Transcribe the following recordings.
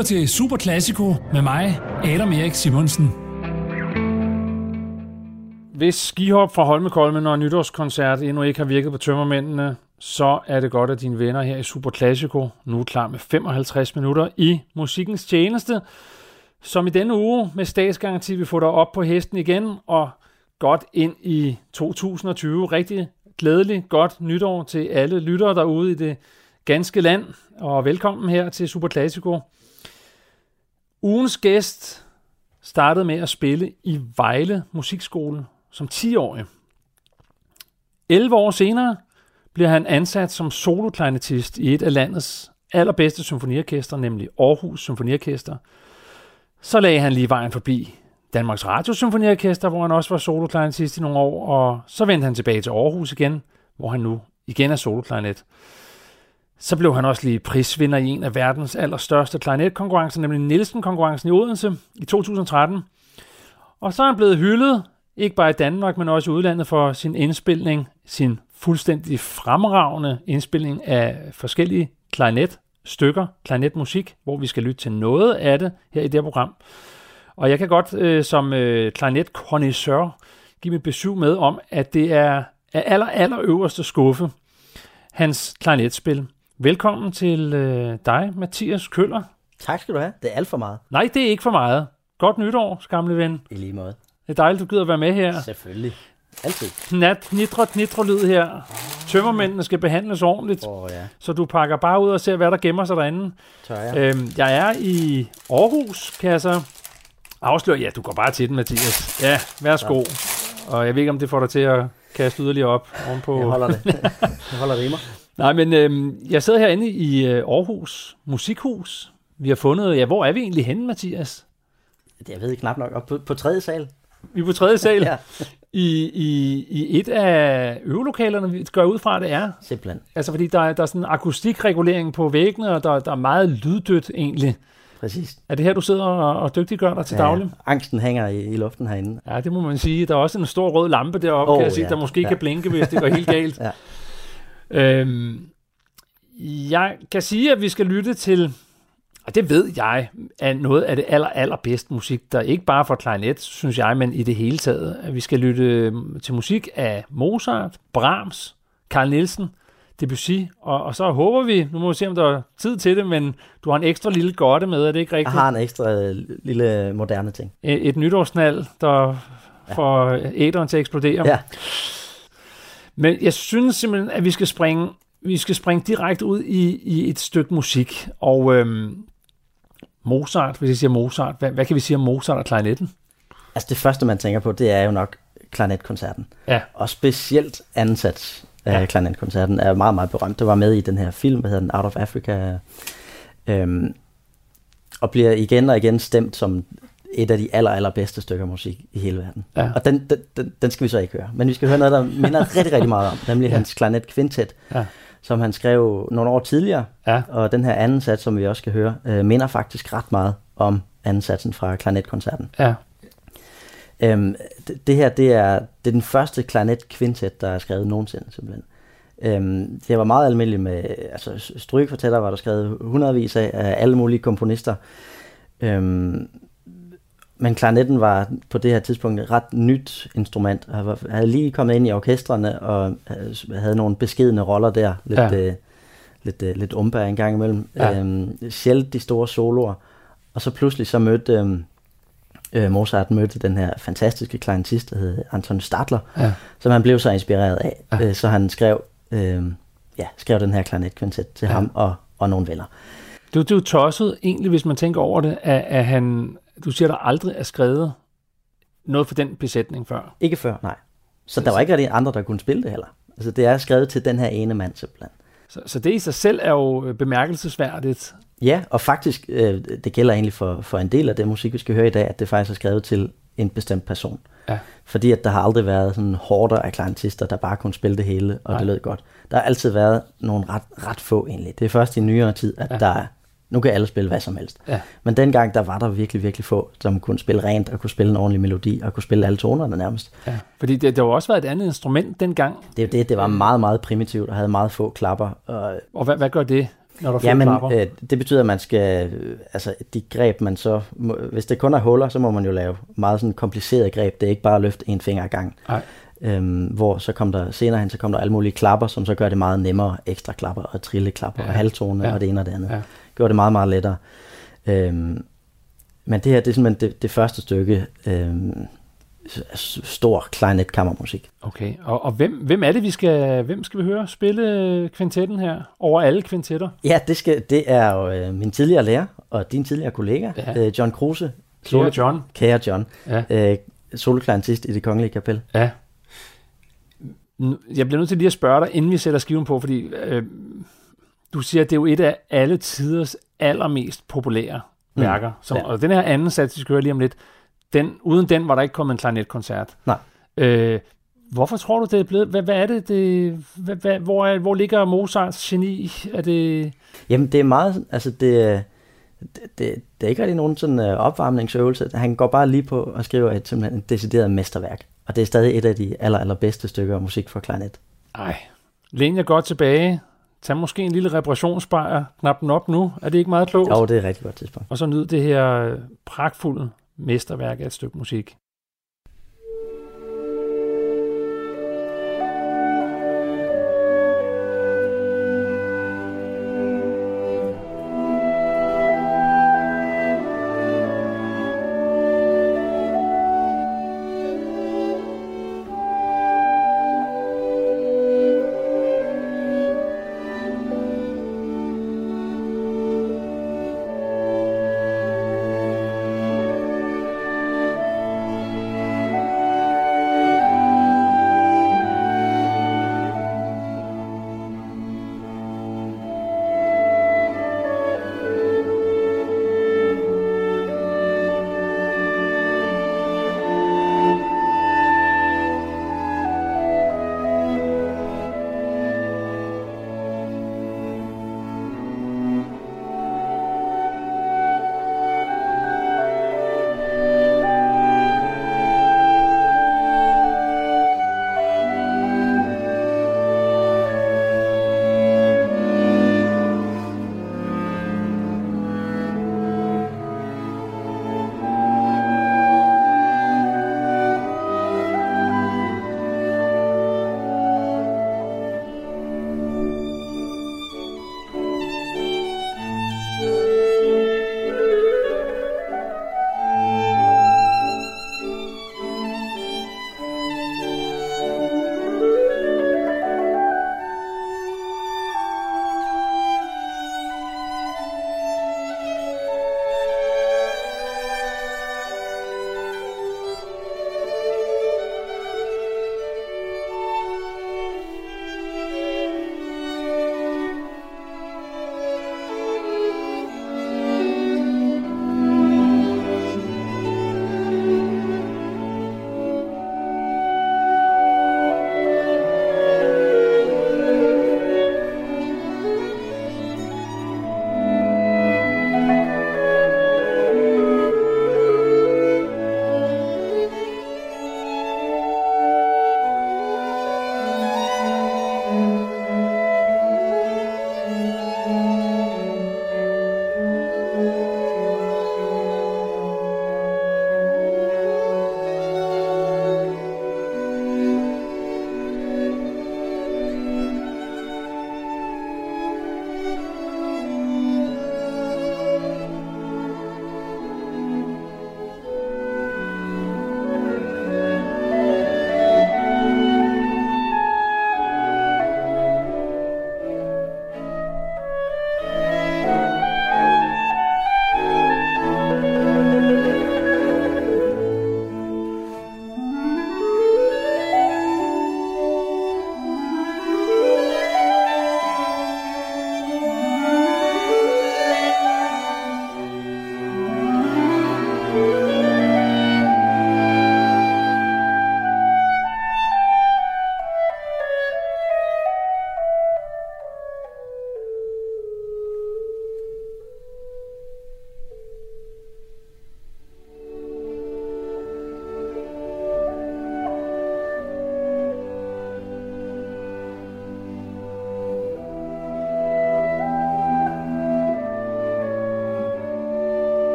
lytter til Super Classico med mig, Adam Erik Simonsen. Hvis skihop fra Holmenkollen og nytårskoncert endnu ikke har virket på tømmermændene, så er det godt, at dine venner her i Super Classico nu er klar med 55 minutter i musikkens tjeneste, som i denne uge med statsgaranti vil få dig op på hesten igen og godt ind i 2020. Rigtig glædeligt godt nytår til alle lyttere derude i det ganske land, og velkommen her til Super Classico. Ugens gæst startede med at spille i Vejle Musikskole som 10-årig. 11 år senere bliver han ansat som soloklarinettist i et af landets allerbedste symfoniorkester, nemlig Aarhus Symfoniorkester. Så lagde han lige vejen forbi Danmarks Radio Symfoniorkester, hvor han også var soloklarinettist i nogle år, og så vendte han tilbage til Aarhus igen, hvor han nu igen er soloklarinet. Så blev han også lige prisvinder i en af verdens allerstørste klarinetkonkurrencer, nemlig Nielsenkonkurrencen i Odense i 2013. Og så er han blevet hyldet, ikke bare i Danmark, men også i udlandet for sin indspilning, sin fuldstændig fremragende indspilning af forskellige klarinetstykker, klarinetmusik, hvor vi skal lytte til noget af det her i det her program. Og jeg kan godt som klarinetkonnoisseur give mit besøg med om, at det er af allerøverste skuffe, hans klarinetspil. Velkommen til dig, Mathias Køller. Tak skal du have. Det er alt for meget. Nej, det er ikke for meget. Godt nytår, gamle ven. I lige måde. Det er dejligt, du gider at være med her. Selvfølgelig. Altid. Nitro-lyd her. Tømmermændene skal behandles ordentligt, ja. Så du pakker bare ud og ser, hvad der gemmer sig derinde. Tør jeg. Jeg er i Aarhus, kan jeg så afsløre. Ja, du går bare til den, Mathias. Ja, værsgo. Så. Og jeg ved ikke, om det får dig til at kaste yderligere op ovenpå. Jeg holder det. Jeg holder det i mig. Nej, men jeg sidder herinde i Aarhus Musikhus. Vi har fundet... Ja, hvor er vi egentlig henne, Mathias? Jeg ved knap nok. Og på tredje sal. Vi er på tredje sal. Ja. I et af øvelokalerne, vi går ud fra, det er. Simpelthen. Altså, fordi der er sådan en akustikregulering på væggene, og der er meget lyddødt egentlig. Præcis. Er det her, du sidder og dygtiggør dig til daglig? Ja, angsten hænger i luften herinde. Ja, det må man sige. Der er også en stor rød lampe deroppe, kan jeg sige, der måske kan blinke, hvis det går helt galt. Ja. Jeg kan sige, at vi skal lytte til, og det ved jeg, er noget af det allerbedste musik, der ikke bare for klarinet, synes jeg, men i det hele taget. At vi skal lytte til musik af Mozart, Brahms, Carl Nielsen, Debussy, og så håber vi, nu må vi se, om der er tid til det, men du har en ekstra lille godte med, er det ikke rigtigt? Jeg har en ekstra lille moderne ting. Et nytårsnald, der får æderen til at eksplodere. Ja. Men jeg synes simpelthen, at vi skal springe direkte ud i et stykke musik. Og Mozart, hvis jeg siger Mozart, hvad kan vi sige om Mozart og klarinetten? Altså det første, man tænker på, det er jo nok klarinetkoncerten. Ja. Og specielt anden sats af klarinetkoncerten er meget, meget berømt. Det var med i den her film, der hedder den Out of Africa. Og bliver igen og igen stemt som et af de allerbedste stykker musik i hele verden. Ja. Og den skal vi så ikke høre. Men vi skal høre noget, der minder rigtig, rigtig meget om, nemlig hans Klarinetkvintet, som han skrev nogle år tidligere. Ja. Og den her anden sats, som vi også skal høre, minder faktisk ret meget om anden satsen fra Klarinetkoncerten. Ja. Det er den første Klarinetkvintet, der er skrevet nogensinde, simpelthen. Det var meget almindeligt med altså, strygekvartetter, var der skrevet hundredvis af alle mulige komponister. Men klarinetten var på det her tidspunkt et ret nyt instrument. Han havde lige kommet ind i orkestrene og havde nogle beskedne roller der. Lidt umbær en gang imellem. Ja. Sjældent de store soloer. Og så pludselig så Mozart mødte den her fantastiske klarinetist, der hed Anton Stadler, som han blev så inspireret af. Ja. Så han skrev den her klarinetkvintet til ham og nogle venner. Du er tosset egentlig, hvis man tænker over det, at han... Du siger, der aldrig er skrevet noget for den besætning før? Ikke før, nej. Så der var ikke rigtig andre, der kunne spille det heller. Altså, det er skrevet til den her ene mand, simpelthen. Så det i sig selv er jo bemærkelsesværdigt. Ja, og faktisk, det gælder egentlig for en del af det musik, vi skal høre i dag, at det faktisk er skrevet til en bestemt person. Ja. Fordi at der har aldrig været sådan horder af klarinetister, der bare kunne spille det hele, og det lød godt. Der har altid været nogle ret få egentlig. Det er først i nyere tid, at der er... Nu kan alle spille hvad som helst. Ja. Men dengang, der var der virkelig, virkelig få, som kunne spille rent, og kunne spille en ordentlig melodi, og kunne spille alle tonerne nærmest. Ja. Fordi det har jo også været et andet instrument dengang. Det var meget, meget primitivt, og havde meget få klapper. Og hvad gør det når der får klapper? Jamen, det betyder, at man skal, altså de greb, man så, hvis det kun er huller, så må man jo lave meget sådan komplicerede greb. Det er ikke bare at løfte en finger ad gangen. Hvor så kom der senere hen, så kom der alle mulige klapper, som så gør det meget nemmere, ekstra klapper og trilleklapper og halvtone og det ene og det andet. Gør det meget, meget lettere. Men det her, det er simpelthen det første stykke stor klarinetkammermusik. Okay, og hvem er det, hvem skal vi høre spille kvintetten her? Over alle kvintetter? Ja, det er jo min tidligere lærer og din tidligere kollega, John Kruse. Kære John. Ja. Soloklarinetist i Det Kongelige Kapel. Ja. Jeg bliver nødt til lige at spørge dig, inden vi sætter skiven på, fordi du siger, at det er jo et af alle tiders allermest populære værker. Som, og den her anden sats, vi skal høre lige om lidt, uden den var der ikke kommet en klarinetkoncert. Nej. Hvorfor tror du, det er blevet? Hvad er det? Hvor ligger Mozarts geni? Er det? Jamen, det er meget. Altså, det er ikke rigtig nogen sådan opvarmningsøvelse. Han går bare lige på og skriver et decideret mesterværk. Og det er stadig et af de allerbedste stykker af musik for klarinet. Ej. Læn jer godt tilbage. Tag måske en lille reparationsbajer. Knap den op nu. Er det ikke meget klogt? Jo, det er et rigtig godt tidspunkt. Og så nyd det her pragtfulde mesterværk af et stykke musik.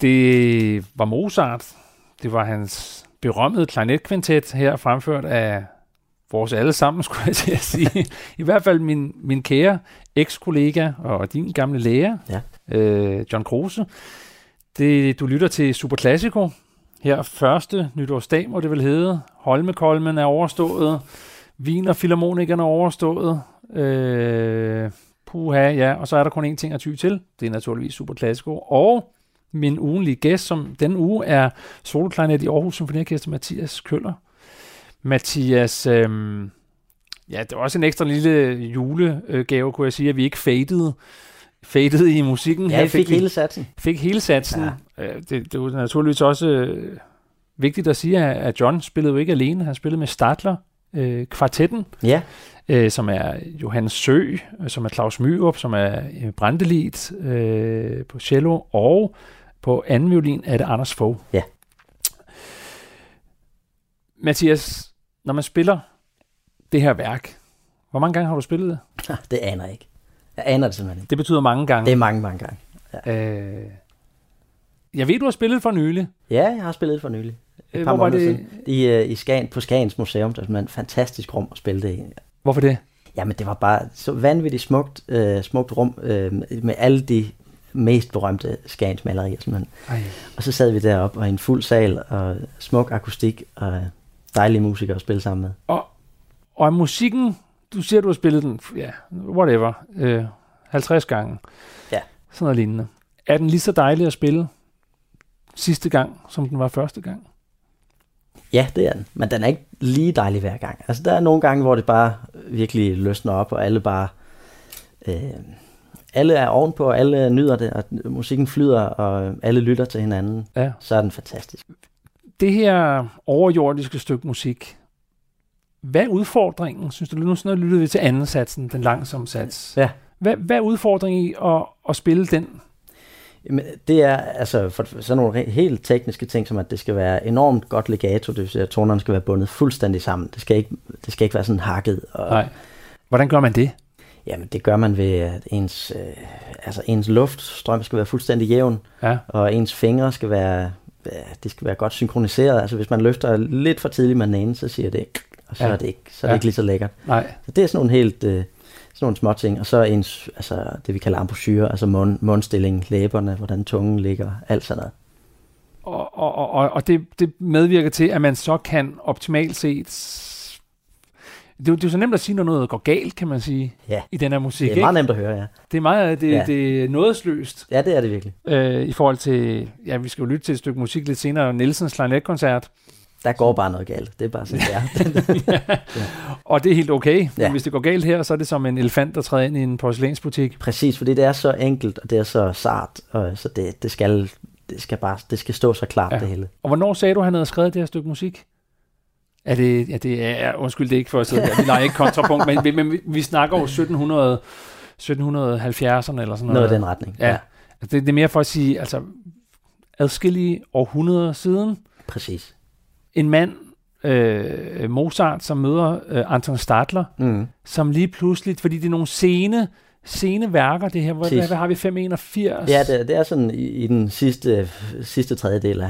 Det var Mozart. Det var hans berømmede klarinetkvintet, her fremført af vores alle sammen, skulle jeg til at sige. I hvert fald min kære eks-kollega og din gamle lærer, John Kruse. Du lytter til Superklassiko. Her første nytårsdag, må det vel hedde. Holmenkollen er overstået. Wiener Philharmonikerne er overstået. Og så er der kun én ting at ty til. Det er naturligvis Superklassiko. Og min ugenlige gæst, som denne uge er soloklarinet i Aarhus Symfoniorkester, Mathias Køller. Mathias, det var også en ekstra lille julegave, kunne jeg sige, at vi ikke fadede i musikken. Ja, her fik hele satsen. Fik hele satsen. Ja. Det var naturligvis også vigtigt at sige, at John spillede jo ikke alene. Han spillede med Stadler-kvartetten, som er Johan Søg, som er Claus Myrup, som er Brandelit på cello, og på anden violin er det Anders Fogh. Ja. Mathias, når man spiller det her værk, hvor mange gange har du spillet det? Det aner jeg ikke. Jeg aner det simpelthen ikke. Det betyder mange gange. Det er mange gange. Ja. Jeg ved, du har spillet for nylig. Ja, jeg har spillet for nylig. Et par måneder siden. I Skagen, på Skagens Museum, der er et fantastisk rum at spille det i. Hvorfor det? Jamen, det var bare så vanvittigt smukt rum med alle de mest berømte Skagens malerier, simpelthen. Ej. Og så sad vi deroppe, og i en fuld sal, og smuk akustik, og dejlige musikere at spille sammen med. Og musikken, du siger, du har spillet den, 50 gange. Ja. Sådan noget lignende. Er den lige så dejlig at spille sidste gang, som den var første gang? Ja, det er den. Men den er ikke lige dejlig hver gang. Altså, der er nogle gange, hvor det bare virkelig løsner op, og alle bare... alle er ovenpå, og alle nyder det, og musikken flyder, og alle lytter til hinanden. Ja. Så er den fantastisk. Det her overjordiske stykke musik, hvad er udfordringen? Synes du, nu sådan lyttede vi til anden satsen, den langsomme sats. Ja. Hvad er udfordringen i at spille den? Jamen, det er altså for sådan nogle helt tekniske ting, som at det skal være enormt godt legato, det vil sige, at tonerne skal være bundet fuldstændig sammen. Det skal ikke være sådan hakket. Og... Nej. Hvordan gør man det? Jamen, det gør man ved, at ens luftstrøm skal være fuldstændig jævn, ja. Og ens fingre skal være, det skal være godt synkroniseret. Altså, hvis man løfter lidt for tidligt med den ene, så siger det ikke, og så er det ikke, så er det ikke lige så lækkert. Nej. Så det er sådan nogle helt sådan nogle små ting, og så ens, altså det vi kalder embouchure, altså mundstillingen, læberne, hvordan tungen ligger, alt sådan noget. Og det medvirker til, at man så kan optimalt set... Det er jo så nemt at sige, når noget går galt, kan man sige, i den her musik. Det er meget nemt at høre, ja. Det er nådesløst. Ja, det er det virkelig. I forhold til, vi skal jo lytte til et stykke musik lidt senere, Nielsens Klarinetkoncert. Der går bare noget galt. Det er bare sådan, ja. Og det er helt okay. Men hvis det går galt her, så er det som en elefant, der træder ind i en porcelænsbutik. Præcis, fordi det er så enkelt, og det er så sart, og så det skal stå så klart, det hele. Og hvornår sagde du, han havde skrevet det her stykke musik? Undskyld, det er ikke for at sidde der. Vi leger ikke kontrapunkt, men vi snakker jo 1770'erne eller sådan noget. Noget i den retning. Ja. Altså, det er mere for at sige, altså adskillige århundreder siden. Præcis. En mand, Mozart, som møder Anton Stadler, som lige pludselig, fordi det er nogle sene værker, det her, hvad har vi, 581? Ja, det er sådan i den sidste tredjedel af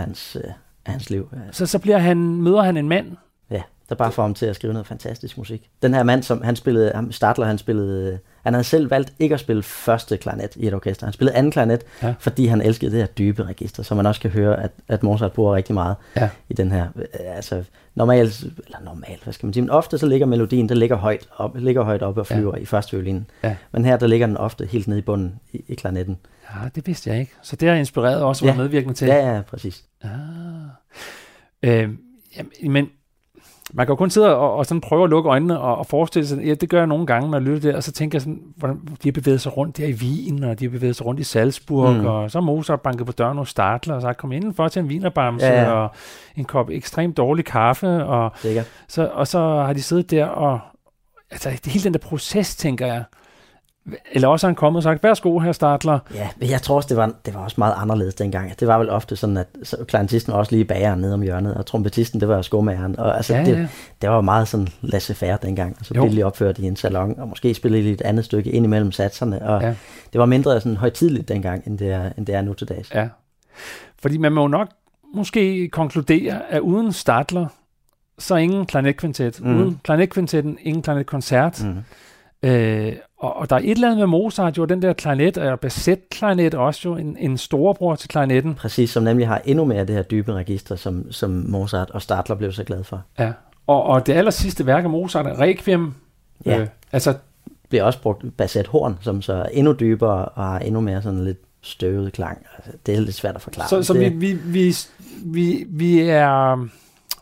hans liv. Så møder han en mand? Ja, der bare får ham til at skrive noget fantastisk musik. Den her mand, som han spillede, Stadler, han havde selv valgt ikke at spille første klarinet i et orkester. Han spillede anden klarinet, fordi han elskede det her dybe register, som man også kan høre, at Mozart bruger rigtig meget i den her. Altså normalt, hvad skal man sige, men ofte så ligger melodien, der ligger højt op og flyver i første violinen. Ja. Men her, der ligger den ofte helt nede i bunden i klarinetten. Ja, det vidste jeg ikke. Så det har inspireret også, var medvirkende til. Ja, præcis. Men man kan jo kun sidde og sådan prøve at lukke øjnene og forestille sig, det gør jeg nogle gange, når jeg lytter der, og så tænker jeg sådan, hvordan de har bevæget sig rundt der i Wien, og de har bevæget sig rundt i Salzburg, og så Mozart banket på døren hos Stadler, og så kom indenfor til en wienerbamse, og en kop ekstremt dårlig kaffe, og så har de siddet der, og altså det hele den der proces, tænker jeg. Eller også har han kommet og sagt, værsgo, her Stadler. Ja, men jeg tror også, det var også meget anderledes dengang. Det var vel ofte sådan, at klarinettisten var også lige bageren nede om hjørnet, og trompettisten, det var skomageren. Og altså, det var meget sådan laissez-faire dengang. Og så blev det opført i en salon, og måske spillede lidt et andet stykke ind imellem satserne. Og det var mindre sådan højtidligt dengang, end det er nu til dags. Ja. Fordi man må nok måske konkludere, at uden Stadler, så ingen klarinetkvintet. Mm. Uden klarinetkvintetten, ingen klarinetkoncert. Mm. Og der er et eller andet med Mozart, jo den der klarinet, og bassetklarinet også jo en storebror til klarinetten. Præcis, som nemlig har endnu mere det her dybe register, som Mozart og Stadler blev så glad for. Ja, og det aller sidste værk af Mozart er Requiem. Ja. Altså bliver også brugt bassethorn, som så er endnu dybere og har endnu mere sådan lidt støvet klang. Altså, det er lidt svært at forklare. Så det... vi er...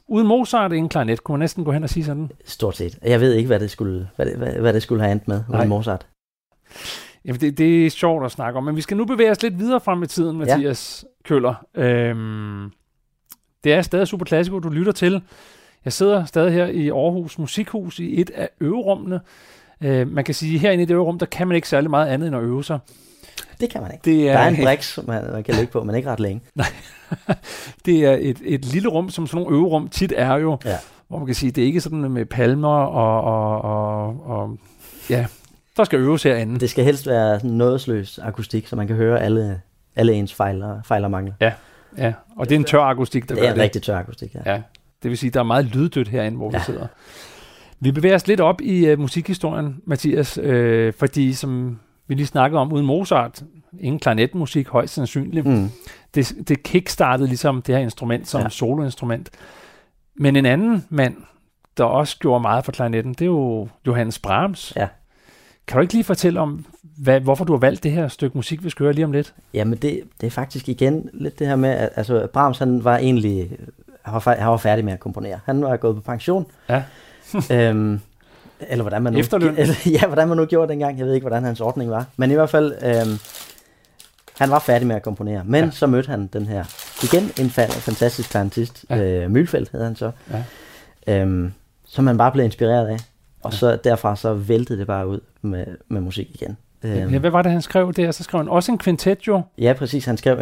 Uden Mozart ingen klarinet, kunne man næsten gå hen og sige sådan. Stort set. Jeg ved ikke, hvad det skulle have endt med uden Mozart. Jamen, det er sjovt at snakke om, men vi skal nu bevæge os lidt videre frem i tiden, Mathias Køller. Det er stadig Super Classico, du lytter til. Jeg sidder stadig her i Aarhus Musikhus i et af øverummene. Man kan sige, at herinde i det øverum, der kan man ikke særlig meget andet end at øve sig. Det kan man ikke. Der er en briks, man kan ligge på, men ikke ret længe. Nej, det er et lille rum, som sådan nogle øverum tit er jo, hvor man kan sige, det er ikke sådan med palmer og ja, der skal øves herinde. Det skal helst være sådan nådesløs akustik, så man kan høre alle ens fejl og mangler. Ja, og det er en tør akustik, der gør det. Det er en rigtig tør akustik, ja. Det vil sige, der er meget lyddødt herinde, hvor vi sidder. Vi bevæger os lidt op i musikhistorien, Mathias, fordi som... Vi lige snakkede om, uden Mozart, ingen klarinetmusik, højst sandsynligt. Mm. Det kickstartede ligesom det her instrument som soloinstrument. Men en anden mand, der også gjorde meget for klarinetten, det er jo Johannes Brahms. Ja. Kan du ikke lige fortælle om, hvorfor du har valgt det her stykke musik, vi skal høre lige om lidt? Jamen det er faktisk igen lidt det her med, at altså Brahms han var færdig med at komponere. Han var gået på pension. Ja. Eller hvordan man nu gjorde dengang. Jeg ved ikke, hvordan hans ordning var. Men i hvert fald, han var færdig med at komponere. Men så mødte han den her, igen en fantastisk klarinettist, Mühlfeld hed han så, som han bare blev inspireret af. Og så derfra så væltede det bare ud med musik igen. Hvad var det, han skrev der? Så skrev han også en kvintet jo? Ja, præcis. Han skrev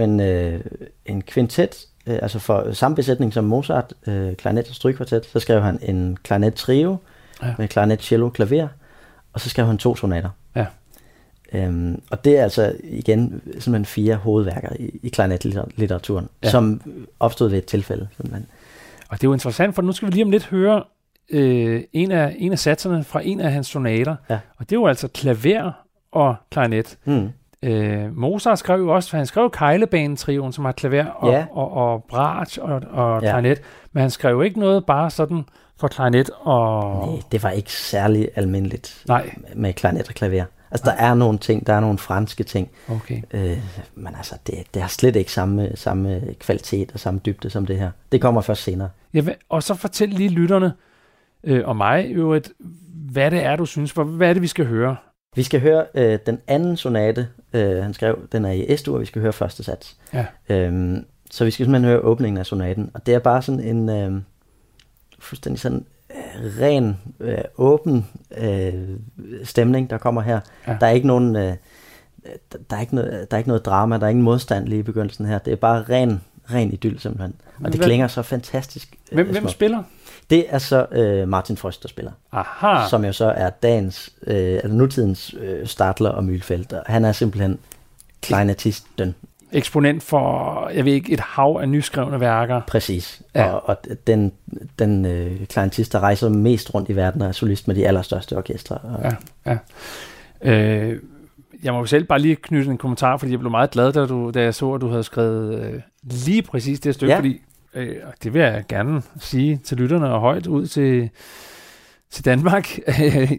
en kvintet, altså for samme besætning som Mozart, klarinet og strygkvartet. Så skrev han en klarinet trio, med klarinet, cello, klaver, og så skrev han 2 sonater. Ja. Og det er altså igen simpelthen 4 hovedværker i klarinetlitteraturen, som opstod ved et tilfælde. Simpelthen. Og det er jo interessant, for nu skal vi lige om lidt høre en af satserne fra en af hans sonater, og det er jo altså klaver og klarinet. Mm. Mozart skrev jo også, for han skrev Kejlebanetrioen, som har klaver og bratsch og klarinet, men han skrev jo ikke noget bare sådan for klarinet og... Nej, det var ikke særlig almindeligt med klarinet og klaver. Altså, der er nogle ting, der er nogle franske ting, men altså, det har slet ikke samme kvalitet og samme dybde som det her. Det kommer først senere. Ja, og så fortæl lige lytterne og mig jo, hvad det er, du synes, hvad er det, vi skal høre? Vi skal høre den anden sonate, han skrev, den er i S-dur, og vi skal høre første sats. Ja. Så vi skal simpelthen høre åbningen af sonaten, og det er bare sådan en... fuldstændig sådan ren, åben stemning, der kommer her. Ja. Der er ikke nogen, der er ikke noget drama, der er ingen modstand lige i begyndelsen her. Det er bare ren idyll simpelthen. Og det klinger så fantastisk. Hvem spiller? Det er så Martin Fröst, der spiller. Aha. Som jo så er dagens, altså nutidens Stadler og Mühlfeldt. Han er simpelhen klarinettisten. Eksponent for, jeg ved ikke, et hav af nyskrevne værker. Præcis. Ja. Og den klarinetist, der rejser mest rundt i verden og er solist med de allerstørste orkestre. Jeg må jo selv bare lige knytte en kommentar, fordi jeg blev meget glad, da jeg så, at du havde skrevet lige præcis det stykke, fordi det vil jeg gerne sige til lytterne og højt ud til Danmark.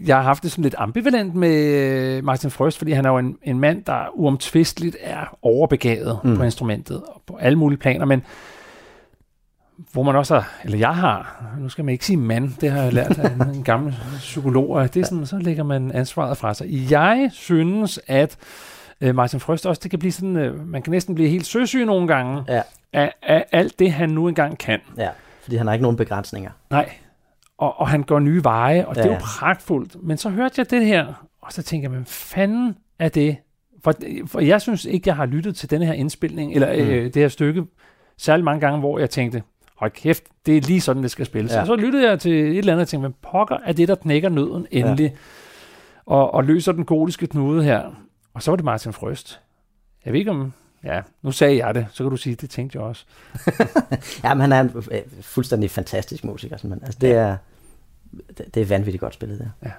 Jeg har haft det sådan lidt ambivalent med Martin Fröst, fordi han er jo en mand, der uomtvisteligt er overbegavet på instrumentet og på alle mulige planer, men hvor man også har, eller jeg har, nu skal man ikke sige mand, det har jeg lært af en gammel psykolog, det er sådan, så lægger man ansvaret fra sig. Jeg synes, at Martin Fröst også, det kan blive sådan, man kan næsten blive helt søsyg nogle gange af alt det, han nu engang kan. Ja, fordi han har ikke nogen begrænsninger. Nej. Og han går nye veje, og det er jo pragtfuldt. Men så hørte jeg det her, og så tænker jeg, hvad fanden er det? For jeg synes ikke, jeg har lyttet til denne her indspilning, eller det her stykke, særlig mange gange, hvor jeg tænkte, hold kæft, det er lige sådan, det skal spilles. Og så lyttede jeg til et eller andet, og tænkte, hvad pokker er det, der knækker nøden endelig? Og løser den gotiske knude her. Og så var det Martin Fröst. Jeg ved ikke, om Ja, nu sagde jeg det, så kan du sige, det tænkte jeg også. Jamen, han er en fuldstændig fantastisk musiker, simpelthen. Altså, det er vanvittigt godt spillet der. Ja.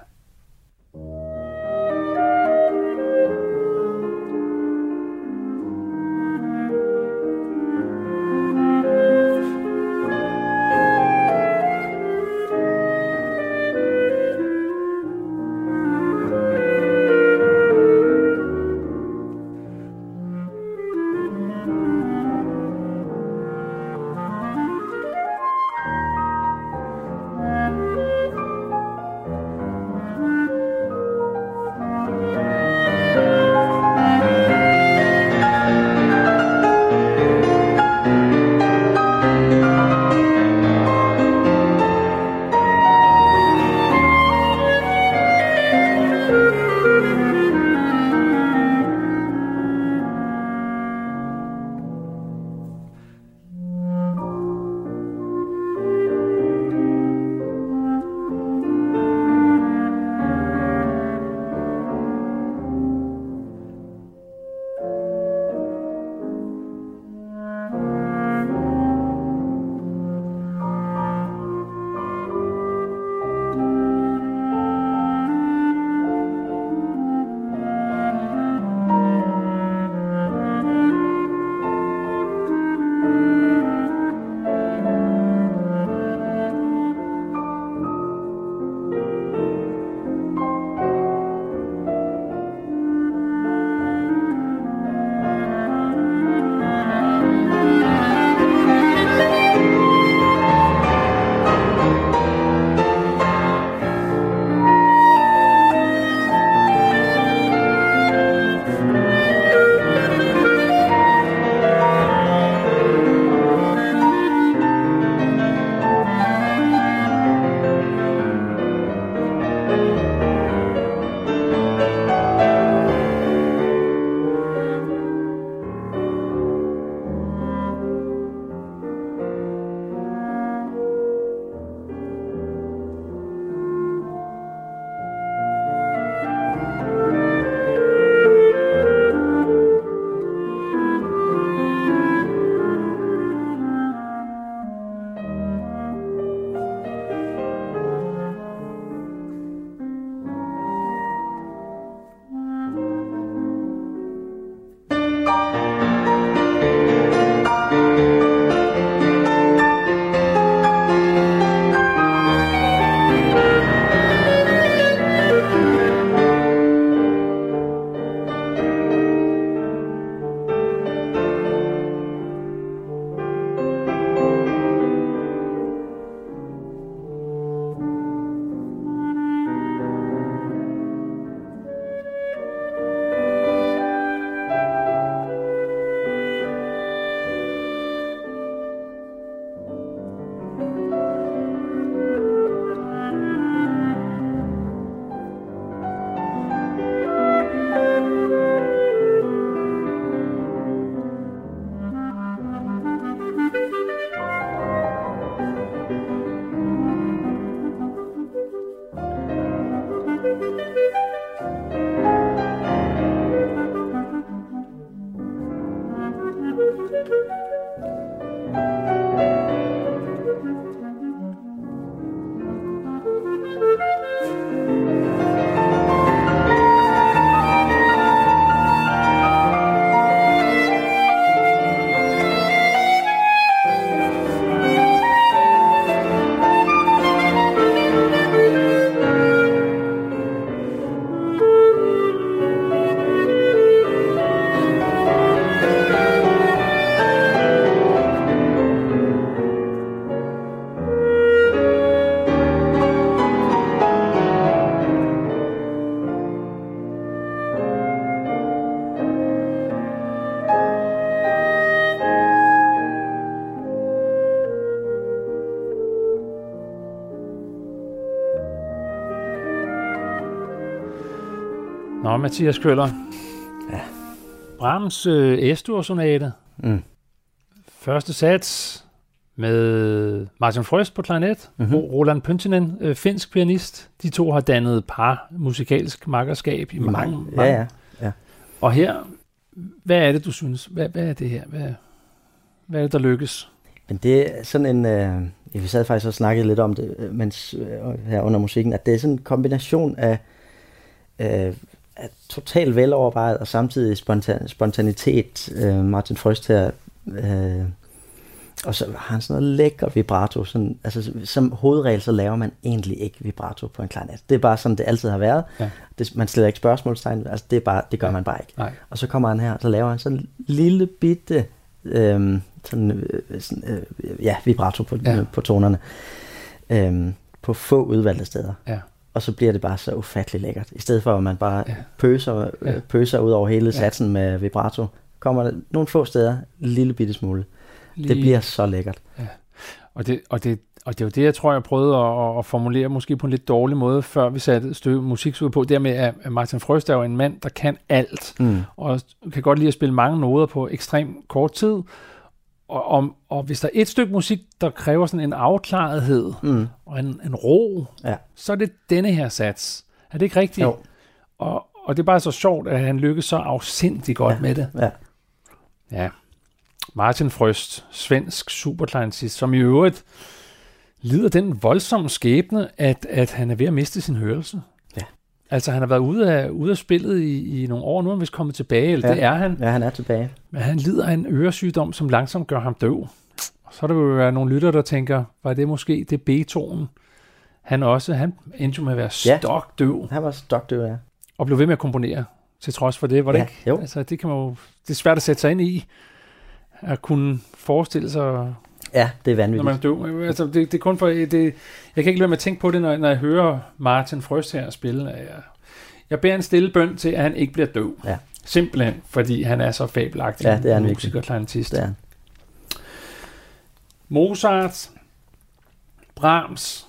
Nå, Mathias Køller. Ja. Brahms Estur-sonate. Mm. Første sats med Martin Fröst på klarinet, Roland Pöntinen, finsk pianist. De to har dannet par musikalsk makkerskab i mange. Og her Hvad er det, du synes? Hvad er det her? Hvad er det, der lykkes? Men det er sådan en... vi sad faktisk og snakkede lidt om det mens, her under musikken, at det er sådan en kombination af, af totalt velovervejet og samtidig spontanitet. Martin Frøst her... og så har han sådan noget lækker vibrato. Sådan, altså, som hovedregel, så laver man egentlig ikke vibrato på en klarinet. Det er bare sådan, det altid har været. Ja. Det, man stiller ikke spørgsmålstegn. Altså, det gør man bare ikke. Nej. Og så kommer han her, og så laver han sådan en lille bitte vibrato på tonerne. På få udvalgte steder. Ja. Og så bliver det bare så ufatteligt lækkert. I stedet for, at man bare pøser ud over hele satsen med vibrato, kommer der nogle få steder en lille bitte smule. Det bliver så lækkert. Ja. Og det er jo det, jeg tror, jeg prøvede at formulere måske på en lidt dårlig måde, før vi satte et stykke musikskud på. Dermed er Martin Frøst jo en mand, der kan alt, og kan godt lide at spille mange noder på ekstremt kort tid. Og hvis der er et stykke musik, der kræver sådan en afklarethed og en ro, så er det denne her sats. Er det ikke rigtigt? Jo. Og det er bare så sjovt, at han lykkes så afsindigt godt med det. Ja. Ja. Martin Frøst, svensk superklarinettist, som i øvrigt lider den voldsomme skæbne, at han er ved at miste sin hørelse. Ja. Altså, han har været ude af spillet i nogle år. Nu er han vist kommet tilbage, eller det er han. Ja, han er tilbage. Men han lider af en øresygdom, som langsomt gør ham døv. Og så er der jo være nogle lyttere, der tænker, var det måske det Beethoven? Han endte jo med at være stokdøv. Ja, han var stokdøv, ja. Og blev ved med at komponere, til trods for det, var det ikke? Jo. Altså, det kan man jo, det er svært at sætte sig ind i. At kunne forestille sig... Ja, det er vanvittigt. Når man dø. Altså, det er kun for... jeg kan ikke lade mig at tænke på det, når jeg hører Martin Frøst her spille. Jeg beder en stille bøn til, at han ikke bliver døv. Ja. Simpelthen, fordi han er så fabelagtig. Ja, det er en musiker og klarinettist. Det er han. Mozart, Brahms,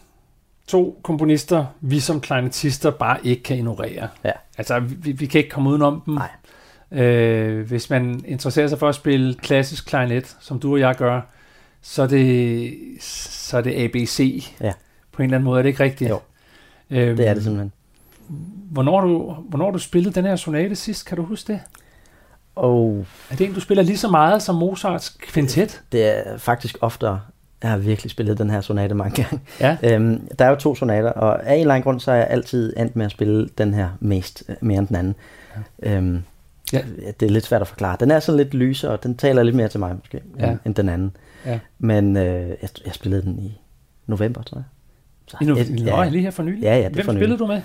to komponister, vi som klarinettister bare ikke kan ignorere. Ja. Altså, vi kan ikke komme udenom dem. Nej. Hvis man interesserer sig for at spille klassisk klarinet, som du og jeg gør, så er det ABC. Ja. På en eller anden måde, er det ikke rigtigt? Jo, det er det simpelthen. Hvornår du spillede den her sonate sidst, kan du huske det? Er det en, du spiller lige så meget som Mozarts kvintet? Det er faktisk oftere. Jeg har virkelig spillet den her sonate mange gange. Ja. Der er jo to sonater, og af en eller anden grund, så er jeg altid endt med at spille den her mere end den anden. Ja. Ja. Det er lidt svært at forklare. Den er sådan lidt lysere, og den taler lidt mere til mig måske, end den anden. Ja. Men jeg spillede den i november, tror jeg. Lige her for nylig? Ja, det. Hvem for spillede du med?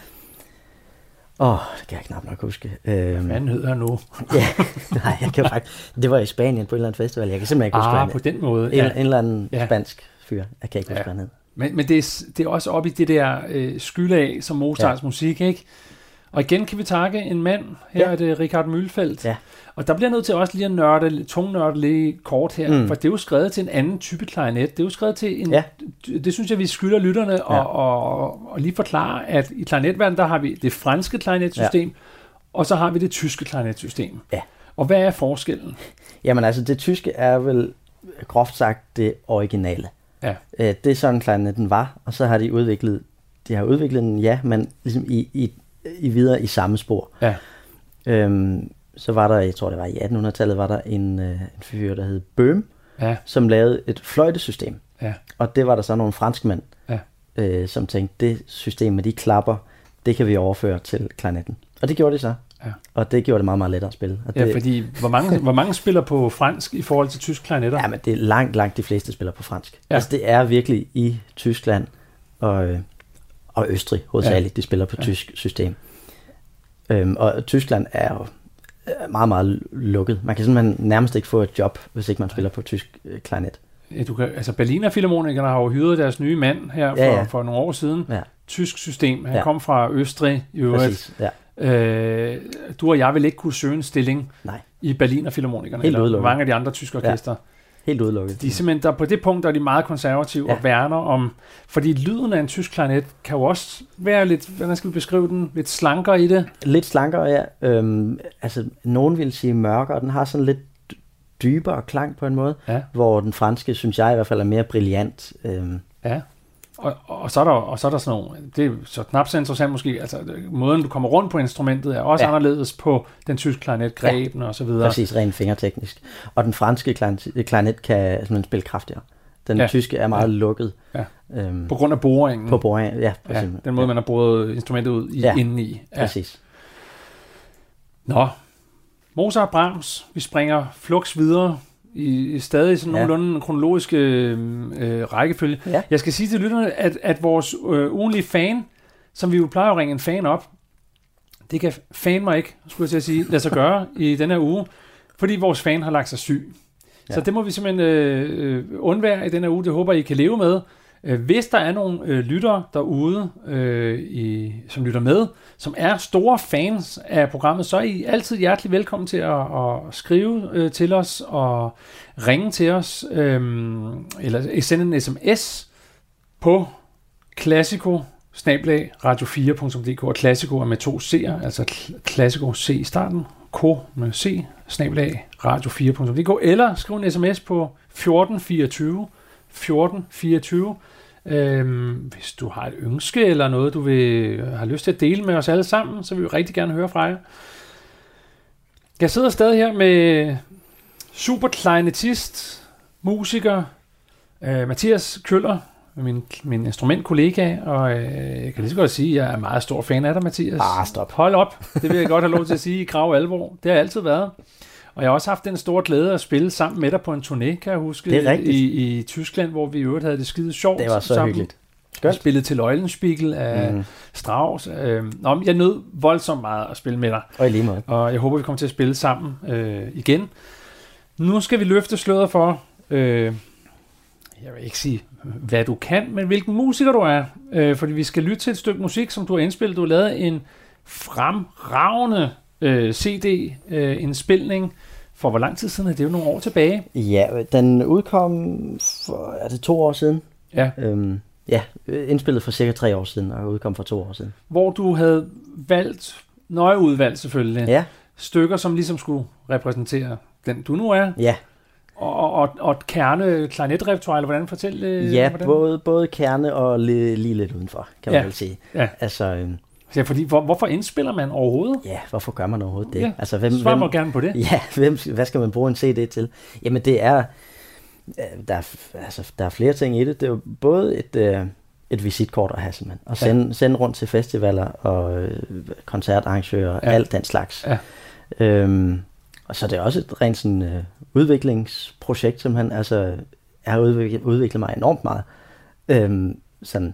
Det kan jeg knap nok huske. Hvad hedder han nu? Nej, jeg kan faktisk... Det var i Spanien på en eller anden festival. Jeg kan simpelthen ikke huske, hvad han hed. På den måde. En eller anden spansk fyr. Jeg kan ikke huske, hvad han hed. Men det er også oppe i det der skylde af, som Mozarts musik, ikke? Og igen kan vi takke en mand, her er det Richard Mühlfeld, og der bliver nødt til også lige at tungnørde lidt kort her, for det er jo skrevet til en anden type klarinet. Det er jo skrevet til en, det synes jeg, vi skylder lytterne og lige forklare, at i klarinetverden, der har vi det franske klarinetsystem, og så har vi det tyske klarinetsystem. Ja. Og hvad er forskellen? Jamen altså, det tyske er vel groft sagt det originale. Ja. Det er sådan, klarinetten var, og så har de udviklet, den, men ligesom i videre i samme spor. Ja. Så var der, jeg tror det var i 1800-tallet, var der en fyr, der hed Bøhm, som lavede et fløjtesystem. Ja. Og det var der så nogle franskmænd, som tænkte, det system med de klapper, det kan vi overføre til klarinetten. Og det gjorde de så. Ja. Og det gjorde det meget, meget lettere at spille. Og fordi hvor mange spiller på fransk i forhold til tysk klarinetter? Ja, men det er langt, langt de fleste spiller på fransk. Ja. Altså det er virkelig i Tyskland og Østrig hovedsageligt, de spiller på tysk system. Og Tyskland er jo meget, meget lukket. Man kan simpelthen nærmest ikke få et job, hvis ikke man spiller på tysk klarinet. Altså Berliner Philharmonikerne har jo hyret deres nye mand her for nogle år siden. Ja. Tysk system. Han kom fra Østrig i øvrigt. Præcis, du og jeg vil ikke kunne søge en stilling i Berliner Philharmonikerne eller mange af de andre tyske orkester. Ja. Helt udelukket. De er simpelthen, der på det punkt, der er de meget konservative og værner om... Fordi lyden af en tysk klarinet kan jo også være lidt... Hvordan skal vi beskrive den? Lidt slankere i det? Lidt slankere, ja. Altså, nogen vil sige mørkere. Den har sådan lidt dybere klang på en måde. Ja. Hvor den franske, synes jeg i hvert fald, er mere brilliant. Og så er der sådan nogle, det er så knap så interessant måske, altså måden du kommer rundt på instrumentet er også anderledes på den tyske klarinet, greben og så videre. Præcis, rent fingerteknisk. Og den franske klarinet kan simpelthen spille kraftigere. Den tyske er meget lukket. Ja. På grund af boringen. På boringen, ja. Præcis. Ja, den måde man har boret instrumentet ud i, indeni. Ja, præcis. Nå, Mozart, Brahms, vi springer flux videre. I stadig sådan nogenlunde kronologiske rækkefølge. Ja. Jeg skal sige til lytterne, at vores ugenlige fan, som vi jo plejer at ringe en fan op, det kan fan mig ikke, skulle jeg til at sige, lade sig gøre i den her uge, fordi vores fan har lagt sig syg. Ja. Så det må vi simpelthen undvære i den her uge. Det håber I kan leve med. Hvis der er nogle lyttere derude, som lytter med, som er store fans af programmet, så er I altid hjertelig velkommen til at skrive til os og ringe til os, eller sende en sms på classico@radio4.dk, og classico er med 2 c'er, altså classico c i starten, ko med c, @radio4.dk, eller skriv en sms på 1424, hvis du har et ønske eller noget, du har lyst til at dele med os alle sammen, så vil vi rigtig gerne høre fra jer. Jeg sidder stadig her med superklarinettist, musiker, Mathias Køller, min instrumentkollega, og jeg kan lige så godt sige, at jeg er meget stor fan af dig, Mathias. Stop. Hold op, det vil jeg godt have lov til at sige i grav alvor. Det har altid været. Og jeg har også haft den store glæde at spille sammen med dig på en turné, kan jeg huske, i Tyskland, hvor vi i øvrigt havde det skide sjovt. Det var så sammen. Hyggeligt. Skønt. Vi spillede til Eulenspiegel af Strauss. Jeg nød voldsomt meget at spille med dig. Og i lige måde. Og jeg håber, vi kommer til at spille sammen igen. Nu skal vi løfte sløret for, jeg vil ikke sige, hvad du kan, men hvilken musiker du er. Fordi vi skal lytte til et stykke musik, som du har indspillet. Du har lavet en fremragende CD-indspilning for hvor lang tid siden? Det er jo nogle år tilbage. Ja, den udkom for 2 år siden. Ja. Indspillet for cirka 3 år siden og udkom for 2 år siden. Hvor du havde nøje udvalgt selvfølgelig, stykker, som ligesom skulle repræsentere den, du nu er. Ja. Og kerne klarinetrepertoire, eller hvordan fortæl? Ja, både kerne og lige lidt udenfor, kan man vel sige. Ja. Altså... Ja, fordi hvorfor indspiller man overhovedet? Ja, hvorfor gør man overhovedet det? Ja, altså, svar mig gerne på det. Ja, hvad skal man bruge en CD til? Jamen det er, der er flere ting i det. Det er jo både et visitkort at have simpelthen, og sende rundt til festivaler og koncertarrangører og alt den slags. Ja. Og så er det også et rent sådan, udviklingsprojekt simpelthen. Altså jeg har udviklet mig enormt meget. Sådan...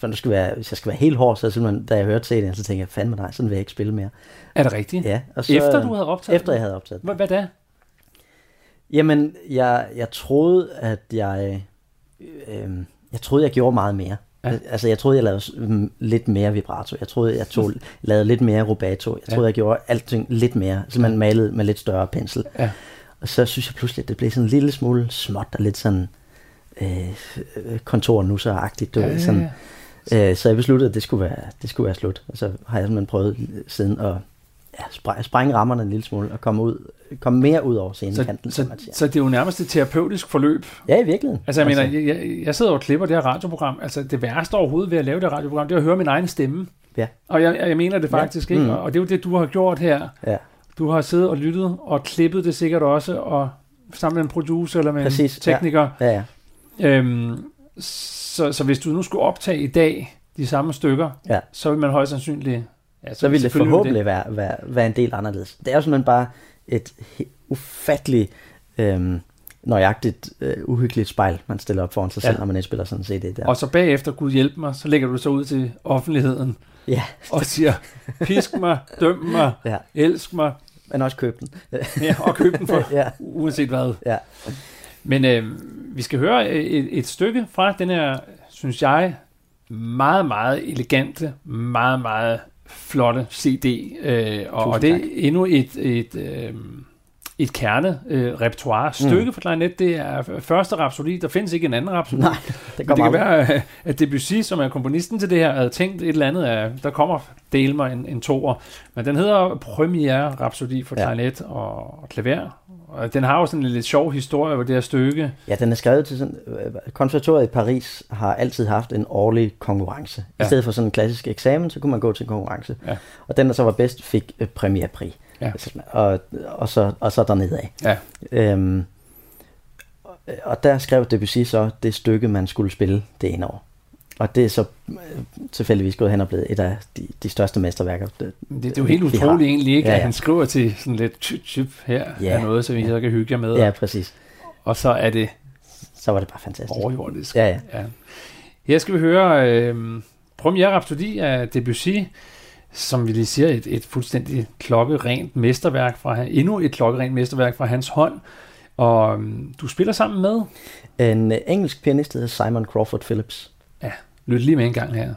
Hvis jeg skal være helt hård, så simpelthen, da jeg hørte CD'en, så tænkte jeg, fandme nej, sådan vil jeg ikke spille mere. Er det rigtigt? Ja. Og så, efter du havde optaget? Efter jeg havde optaget. Hvad da? Jamen, jeg troede, at jeg gjorde meget mere. Ja. Altså, jeg troede, jeg lavede lidt mere vibrato. Jeg troede, jeg lavede lidt mere rubato. Jeg troede, jeg gjorde alting lidt mere. Simpelthen malede med lidt større pensel. Ja. Og så synes jeg pludselig, at det blev sådan en lille smule småt og lidt sådan kontornusser-agtigt. Så jeg besluttede, at det skulle være slut. Og så har jeg simpelthen prøvet siden at sprænge rammerne en lille smule og komme mere ud over scenekanten. Så det er jo nærmest et terapeutisk forløb. Ja, i virkeligheden. Altså, jeg sidder og klipper det her radioprogram. Altså, det værste overhovedet ved at lave det radioprogram, det er at høre min egen stemme. Ja. Og jeg mener det faktisk ikke. Og det er jo det, du har gjort her. Ja. Du har siddet og lyttet og klippet det sikkert også, og sammen med en producer eller med en tekniker. Ja. Så hvis du nu skulle optage i dag de samme stykker, så vil man højst sandsynligt... Ja, så vil det forhåbentlig være en del anderledes. Det er jo simpelthen bare et ufatteligt nøjagtigt, uhyggeligt spejl, man stiller op foran sig selv, når man indspiller sådan en CD der. Og så bagefter, Gud hjælp mig, så lægger du så ud til offentligheden og siger, pisk mig, døm mig, elsk mig. Men også køb den. Og køb den for uanset hvad. Ja. Men vi skal høre et stykke fra den her, synes jeg, meget, meget elegante, meget, meget flotte CD. Og det er endnu et kernerepertoire-stykke for klarinet. Det er første rapsodi. Der findes ikke en anden rapsodi. Nej, det kan være, at Debussy, som er komponisten til det her, havde tænkt et eller andet af, der kommer del mig en toer. Men den hedder Premiere Rapsodi for klarinet og klaver. Og den har jo sådan en lidt sjov historie over det her stykke. Ja, den er skrevet til sådan... Konservatoriet i Paris har altid haft en årlig konkurrence. Ja. I stedet for sådan en klassisk eksamen, så kunne man gå til en konkurrence. Ja. Og den, der så var bedst, fik premierpris. Ja. Og så dernede af. Ja. Og der skrev Debussy så det stykke, man skulle spille det ene år. Og det er så tilfældigvis gået hen og blevet et af de største mesterværker. Det er jo helt utroligt egentlig, ikke? Ja, ja. At han skriver til sådan lidt typ her af noget, som vi så kan hygge jer med. Ja, præcis. Og så er det... Så var det bare fantastisk. Overjordisk. Ja, ja. Ja. Her skal vi høre Première Rhapsodie af Debussy, som vi lige siger, et fuldstændig klokkerent mesterværk fra... Endnu et klokkerent mesterværk fra hans hånd. Og du spiller sammen med... En engelsk pianist, der hedder Simon Crawford Phillips. Ja. Lyt lige med en gang her.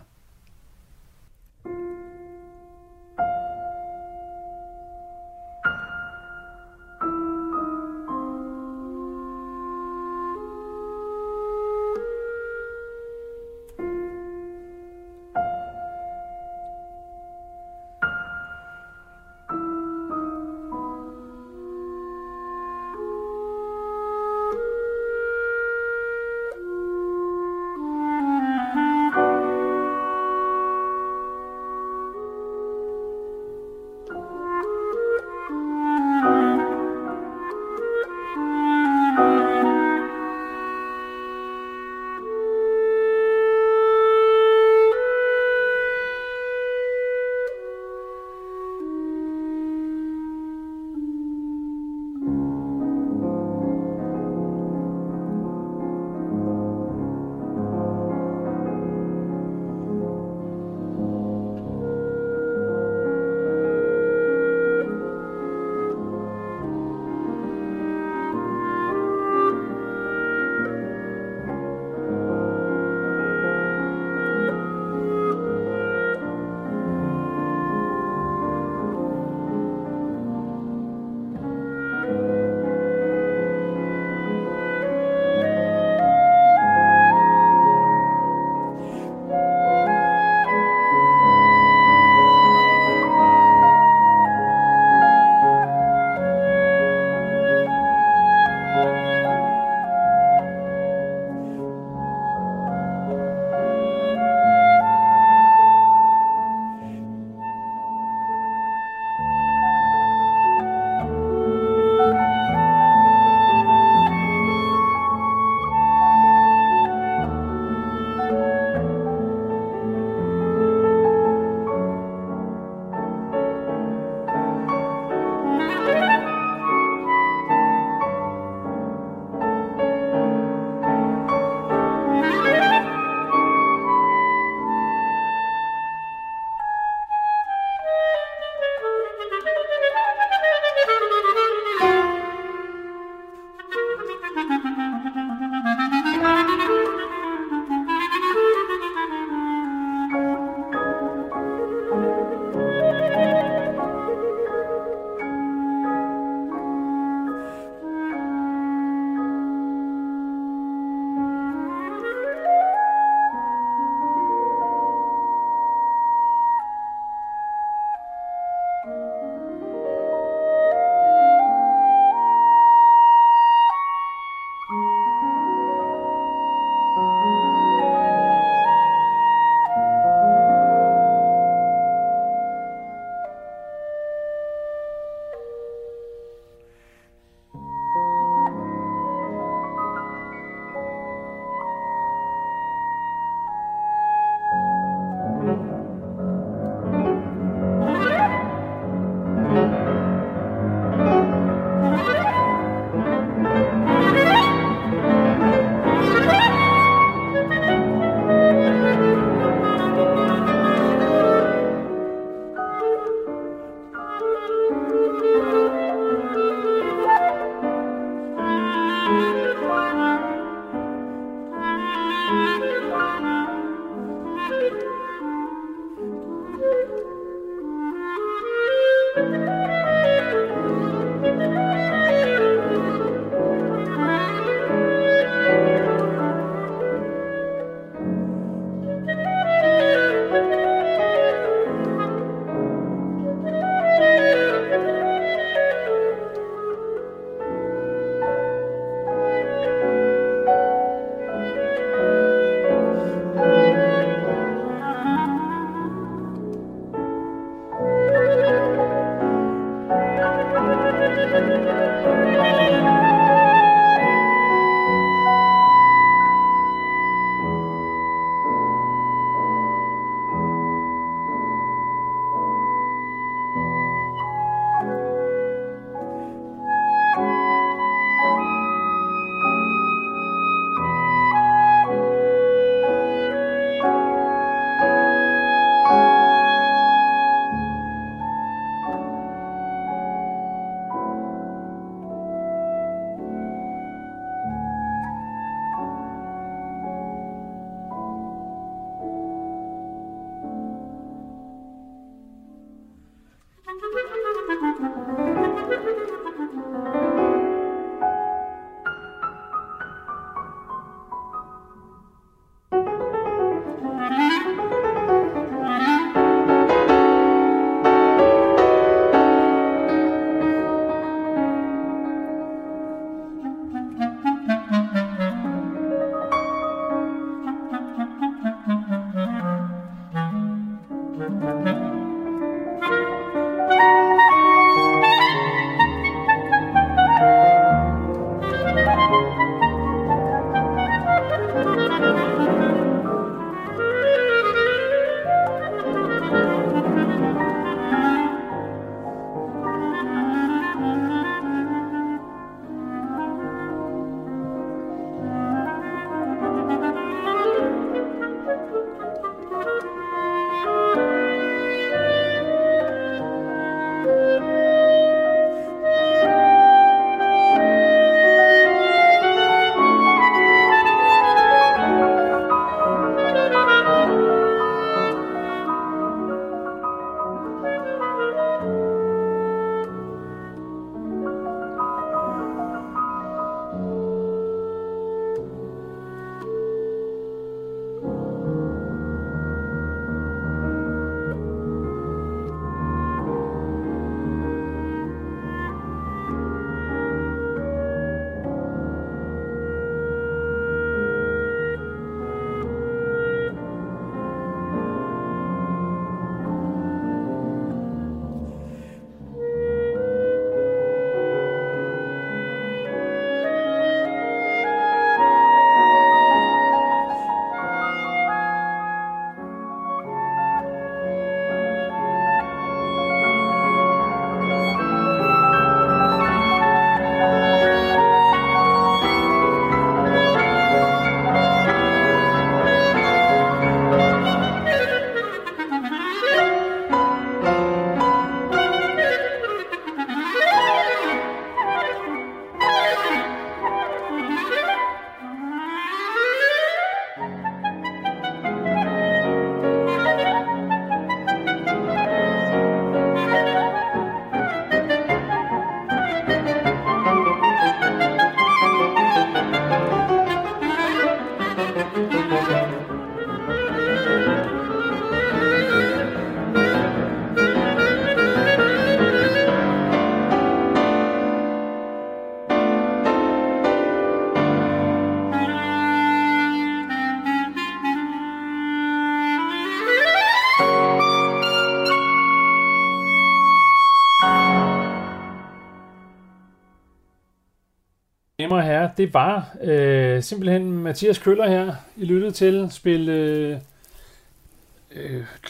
Damer og herrer, det var simpelthen Mathias Køller her, I lyttede til spille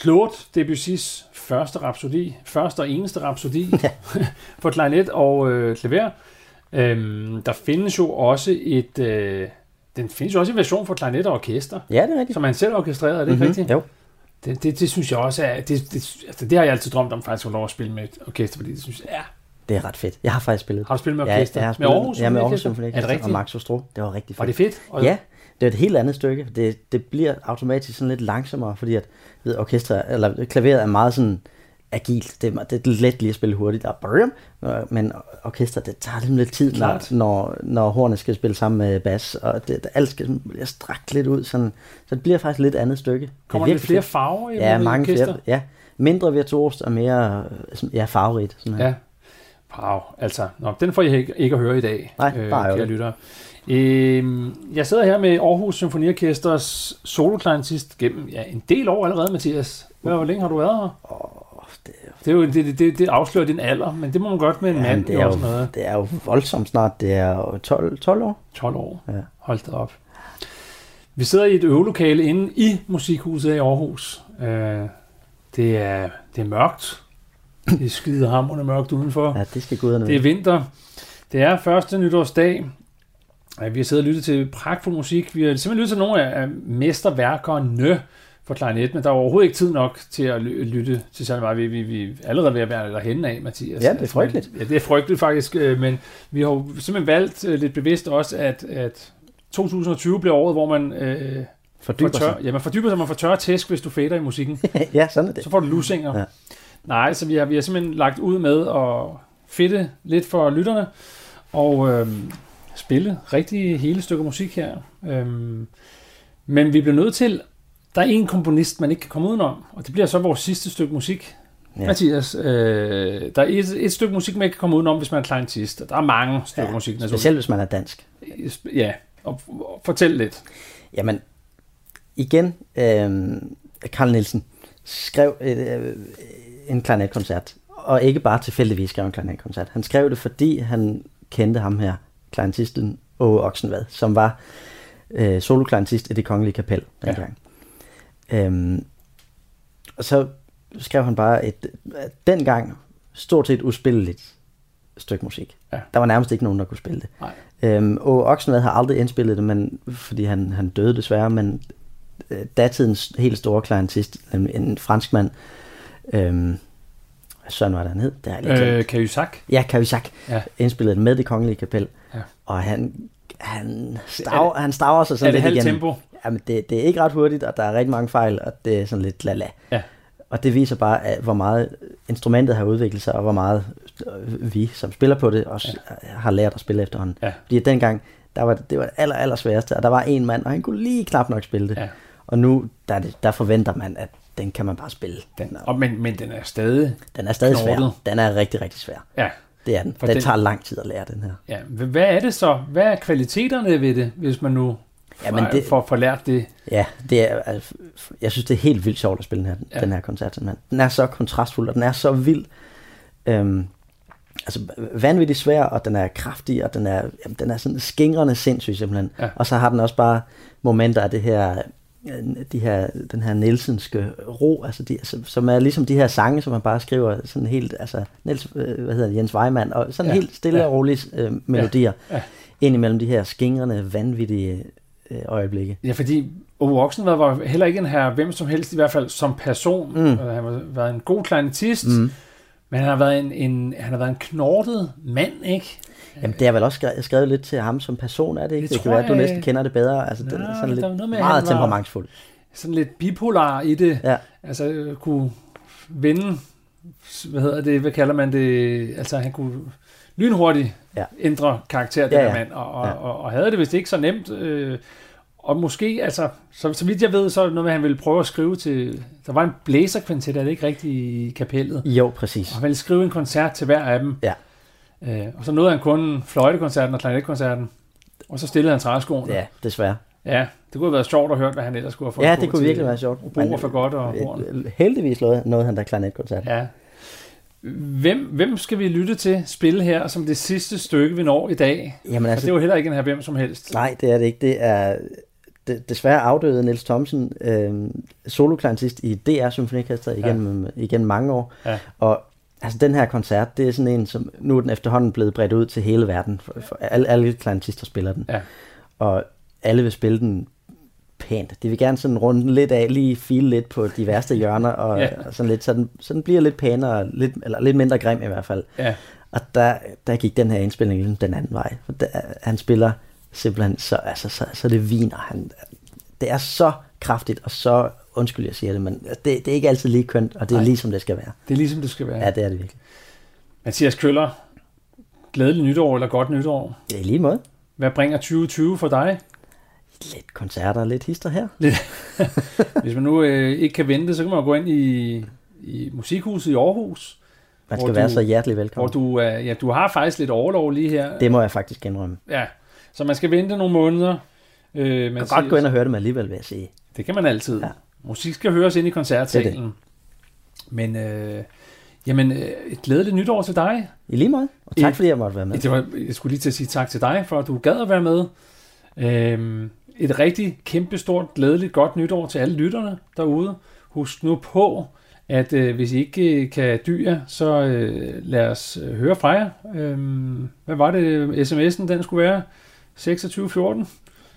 Claude Debussys første og eneste rapsodi for klarinet og klaver. Der findes jo også en version for klarinet og orkester, ja, det er rigtigt, som han selv orkestrerede, er det ikke rigtigt? Jo. Det synes jeg også er, det har jeg altid drømt om faktisk at lov at spille med et orkester, fordi det synes jeg er. Det er ret fedt. Jeg har faktisk spillet. Har du spillet med orkester? Ja, jeg har spillet med Aarhus Symfoniorkester. Ja, med Aarhus Symfoniorkester og Max Ostro. Det var rigtig fedt. Var det fedt? Ja, det er et helt andet stykke. Det bliver automatisk sådan lidt langsommere, fordi at klaveret er meget sådan agilt. Det er let lige at spille hurtigt. Men orkester, det tager lidt tid, når hornet skal spille sammen med bas, og alt skal blive strakt lidt ud. Sådan, så det bliver faktisk et lidt andet stykke. Kommer der flere farver i orkester? Flere, ja, mindre virtuost og mere farverigt. Sådan her. Ja. Wow, altså. Nå, den får jeg ikke at høre i dag. Nej, bare kære lyttere. Jeg sidder her med Aarhus Symfoniorkesters soloklarinettist gennem en del år allerede, Mathias. Hvor længe har du været her? Det afslører din alder, men det må man godt med en mand. Det er, det er jo voldsomt snart. Det er 12 år. 12 år. Ja. Hold da op. Vi sidder i et øvelokale inde i Musikhuset i Aarhus. Det er mørkt. Det skider hamrende mørkt udenfor. Ja, det skal gå ud. Det er vinter. Det er første nytårsdag. Vi har siddet og lyttet til pragtfuld musik. Vi har simpelthen lyttet til nogle af mesterværkerne for klarinet, men der er overhovedet ikke tid nok til at lytte til særlig meget. Vi er allerede ved at være derhenne af, Mathias. Ja, det er frygteligt. Ja, det er frygteligt faktisk, men vi har jo simpelthen valgt lidt bevidst også, at 2020 blev året, hvor man... man fordyber sig, man får tørre tæsk, hvis du fader i musikken. Ja, sådan er det. Så får du lusinger. Ja. Nej, så vi har simpelthen lagt ud med at fedte lidt for lytterne og spille rigtig hele stykker musik her. Men vi bliver nødt til, der er en komponist, man ikke kan komme udenom, og det bliver så vores sidste stykke musik. Ja. Mathias, der er et stykke musik, man ikke kan komme udenom, hvis man er klarinettist. Der er mange stykker musik. Specielt hvis man er dansk. Ja, og fortæl lidt. Jamen, igen, Carl Nielsen skrev... en klarinetkoncert, og ikke bare tilfældigvis skrev en klarinetkoncert. Han skrev det, fordi han kendte ham her, klarinettisten Aage Oxenvad, som var soloklarinettist i Det Kongelige Kapel dengang. Ja. Og så skrev han bare et dengang stort set uspilleligt stykke musik. Ja. Der var nærmest ikke nogen, der kunne spille det. Aage Oxenvad har aldrig indspillet det, men, fordi han døde desværre, men datidens helt store klarinettist, en franskmand, sådan var der ned. Kavisak? Ja, Kavisak. Ja. Indspillede med Det Kongelige Kapel. Ja. Og han staver sig sådan lidt igen. Er det halvt tempo? Jamen, det er ikke ret hurtigt, og der er rigtig mange fejl, og det er sådan lidt la-la. Ja. Og det viser bare, hvor meget instrumentet har udviklet sig, og hvor meget vi, som spiller på det, også har lært at spille efterhånden. Ja. Fordi dengang, det var det aller sværeste, og der var en mand, og han kunne lige knap nok spille det. Ja. Og nu, der forventer man, at den kan man bare spille. Men den er stadig... Den er stadig knordlet. Svær. Den er rigtig, rigtig svær. Ja. Det er den. Den tager lang tid at lære, den her. Ja. Hvad er det så? Hvad er kvaliteterne ved det, hvis man nu får lært det? Ja, det er, jeg synes, det er helt vildt sjovt at spille den her koncert. Den er så kontrastfuld, og den er så vild. Altså vanvittigt svær, og den er kraftig, og den er sådan skingrende sindssyg simpelthen. Ja. Og så har den også bare momenter af det her... den her nielsenske ro, altså som er ligesom de her sange, som man bare skriver sådan helt, altså Jens Weimann, og sådan helt stille og rolige melodier, ind imellem de her skingrende, vanvittige øjeblikke. Ja, fordi Aage Oxenvad var heller ikke en her hvem som helst, i hvert fald som person. Han har været en god klarinettist, men han har været en knortet mand, ikke? Jamen, det har vel også skrevet lidt til ham som person, er det ikke? Det kan være, at du næsten kender det bedre. Altså, den er sådan lidt meget temperamentsfuld. Sådan lidt bipolar i det. Ja. Altså, kunne vende, hvad kalder man det? Altså, han kunne lynhurtigt ændre karakter, den her mand, og havde det vist ikke så nemt. Og måske, altså, så vidt jeg ved, så er det noget, han ville prøve at skrive til... Der var en blæserkvintet, er det ikke rigtigt, i kapellet? Jo, præcis. Og han ville skrive en koncert til hver af dem. Ja. Og så nåede han kun fløjtekoncerten og klarinetkoncerten, og så stillede han træskoene. Ja, desværre. Ja, det kunne have været sjovt at høre, hvad han ellers skulle have fået. Ja, det kunne virkelig være sjovt. Oboer for godt og horn. Heldigvis nåede han der klarinetkoncerten. Ja. Hvem skal vi lytte til spille her som det sidste stykke, vi når i dag? Jamen altså, det er jo heller ikke en her hvem som helst. Nej, det er det ikke. Det er desværre afdøde Niels Thomsen, soloklarinetist i DR Symfoniorkestret igen mange år. Ja. Og altså den her koncert, det er sådan en, som nu er den efterhånden blevet bredt ud til hele verden. For alle klarinetister spiller den. Ja. Og alle vil spille den pænt. De vil gerne sådan runde lidt af, lige file lidt på de værste hjørner, og, og sådan lidt, så den bliver lidt pænere, lidt mindre grim i hvert fald. Ja. Og der gik den her indspilning ligesom den anden vej. Han spiller simpelthen så det viner. Det er så kraftigt, og så, undskyld jeg siger det, men det er ikke altid lige kønt, og det er ligesom det skal være. Det er ligesom det skal være. Ja, det er det virkelig. Mathias Køller, glædelig nytår, eller godt nytår? Ja, i lige måde. Hvad bringer 2020 for dig? Lidt koncerter, lidt hister her. Hvis man nu ikke kan vente, så kan man jo gå ind i Musikhuset i Aarhus. Man skal være så hjertelig velkommen. Du har faktisk lidt overlov lige her. Det må jeg faktisk indrømme. Ja, så man skal vente nogle måneder. Man kan godt gå ind og høre det med alligevel, vil jeg sige. Det kan man altid. Ja. Musik skal høres ind i koncertsalen. Det. Men et glædeligt nytår til dig. I lige måde. Og tak fordi jeg måtte være med. Jeg skulle lige til at sige tak til dig, for at du gad at være med. Et rigtig kæmpestort, glædeligt, godt nytår til alle lytterne derude. Husk nu på, at hvis I ikke kan dyre, så lad os høre fra jer. Hvad var det, sms'en den skulle være? 2614?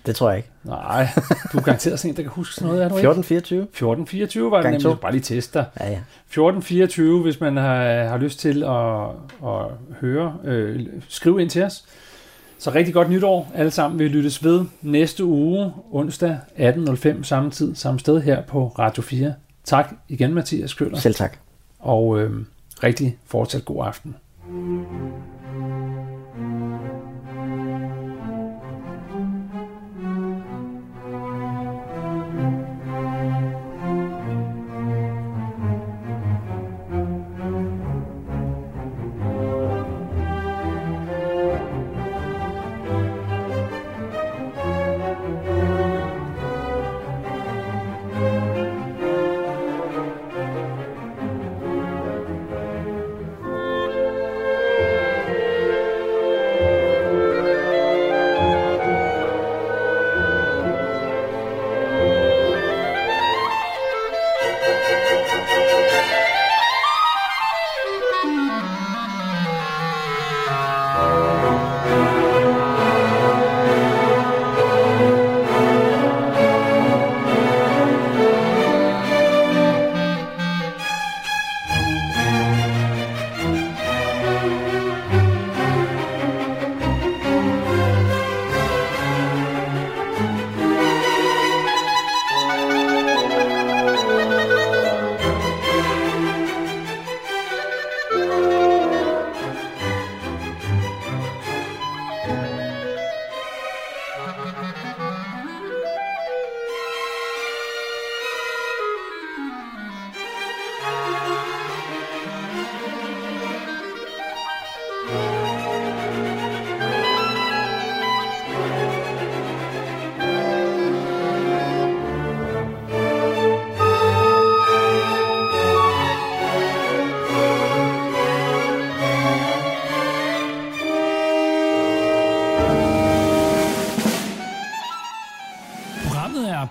Det tror jeg ikke. Nej, du er garanteret sådan en, der kan huske sådan noget, er du ikke? 1424 var det nemlig, bare lige tester. Ja, ja. 1424, hvis man har lyst til at høre, skriv ind til os. Så rigtig godt nytår alle sammen. Vi lyttes ved næste uge, onsdag 18.05, samme tid, samme sted her på Radio 4. Tak igen, Mathias Køller. Selv tak. Og rigtig fortsat god aften.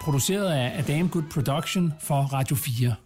Produceret af Adam Good Production for Radio 4.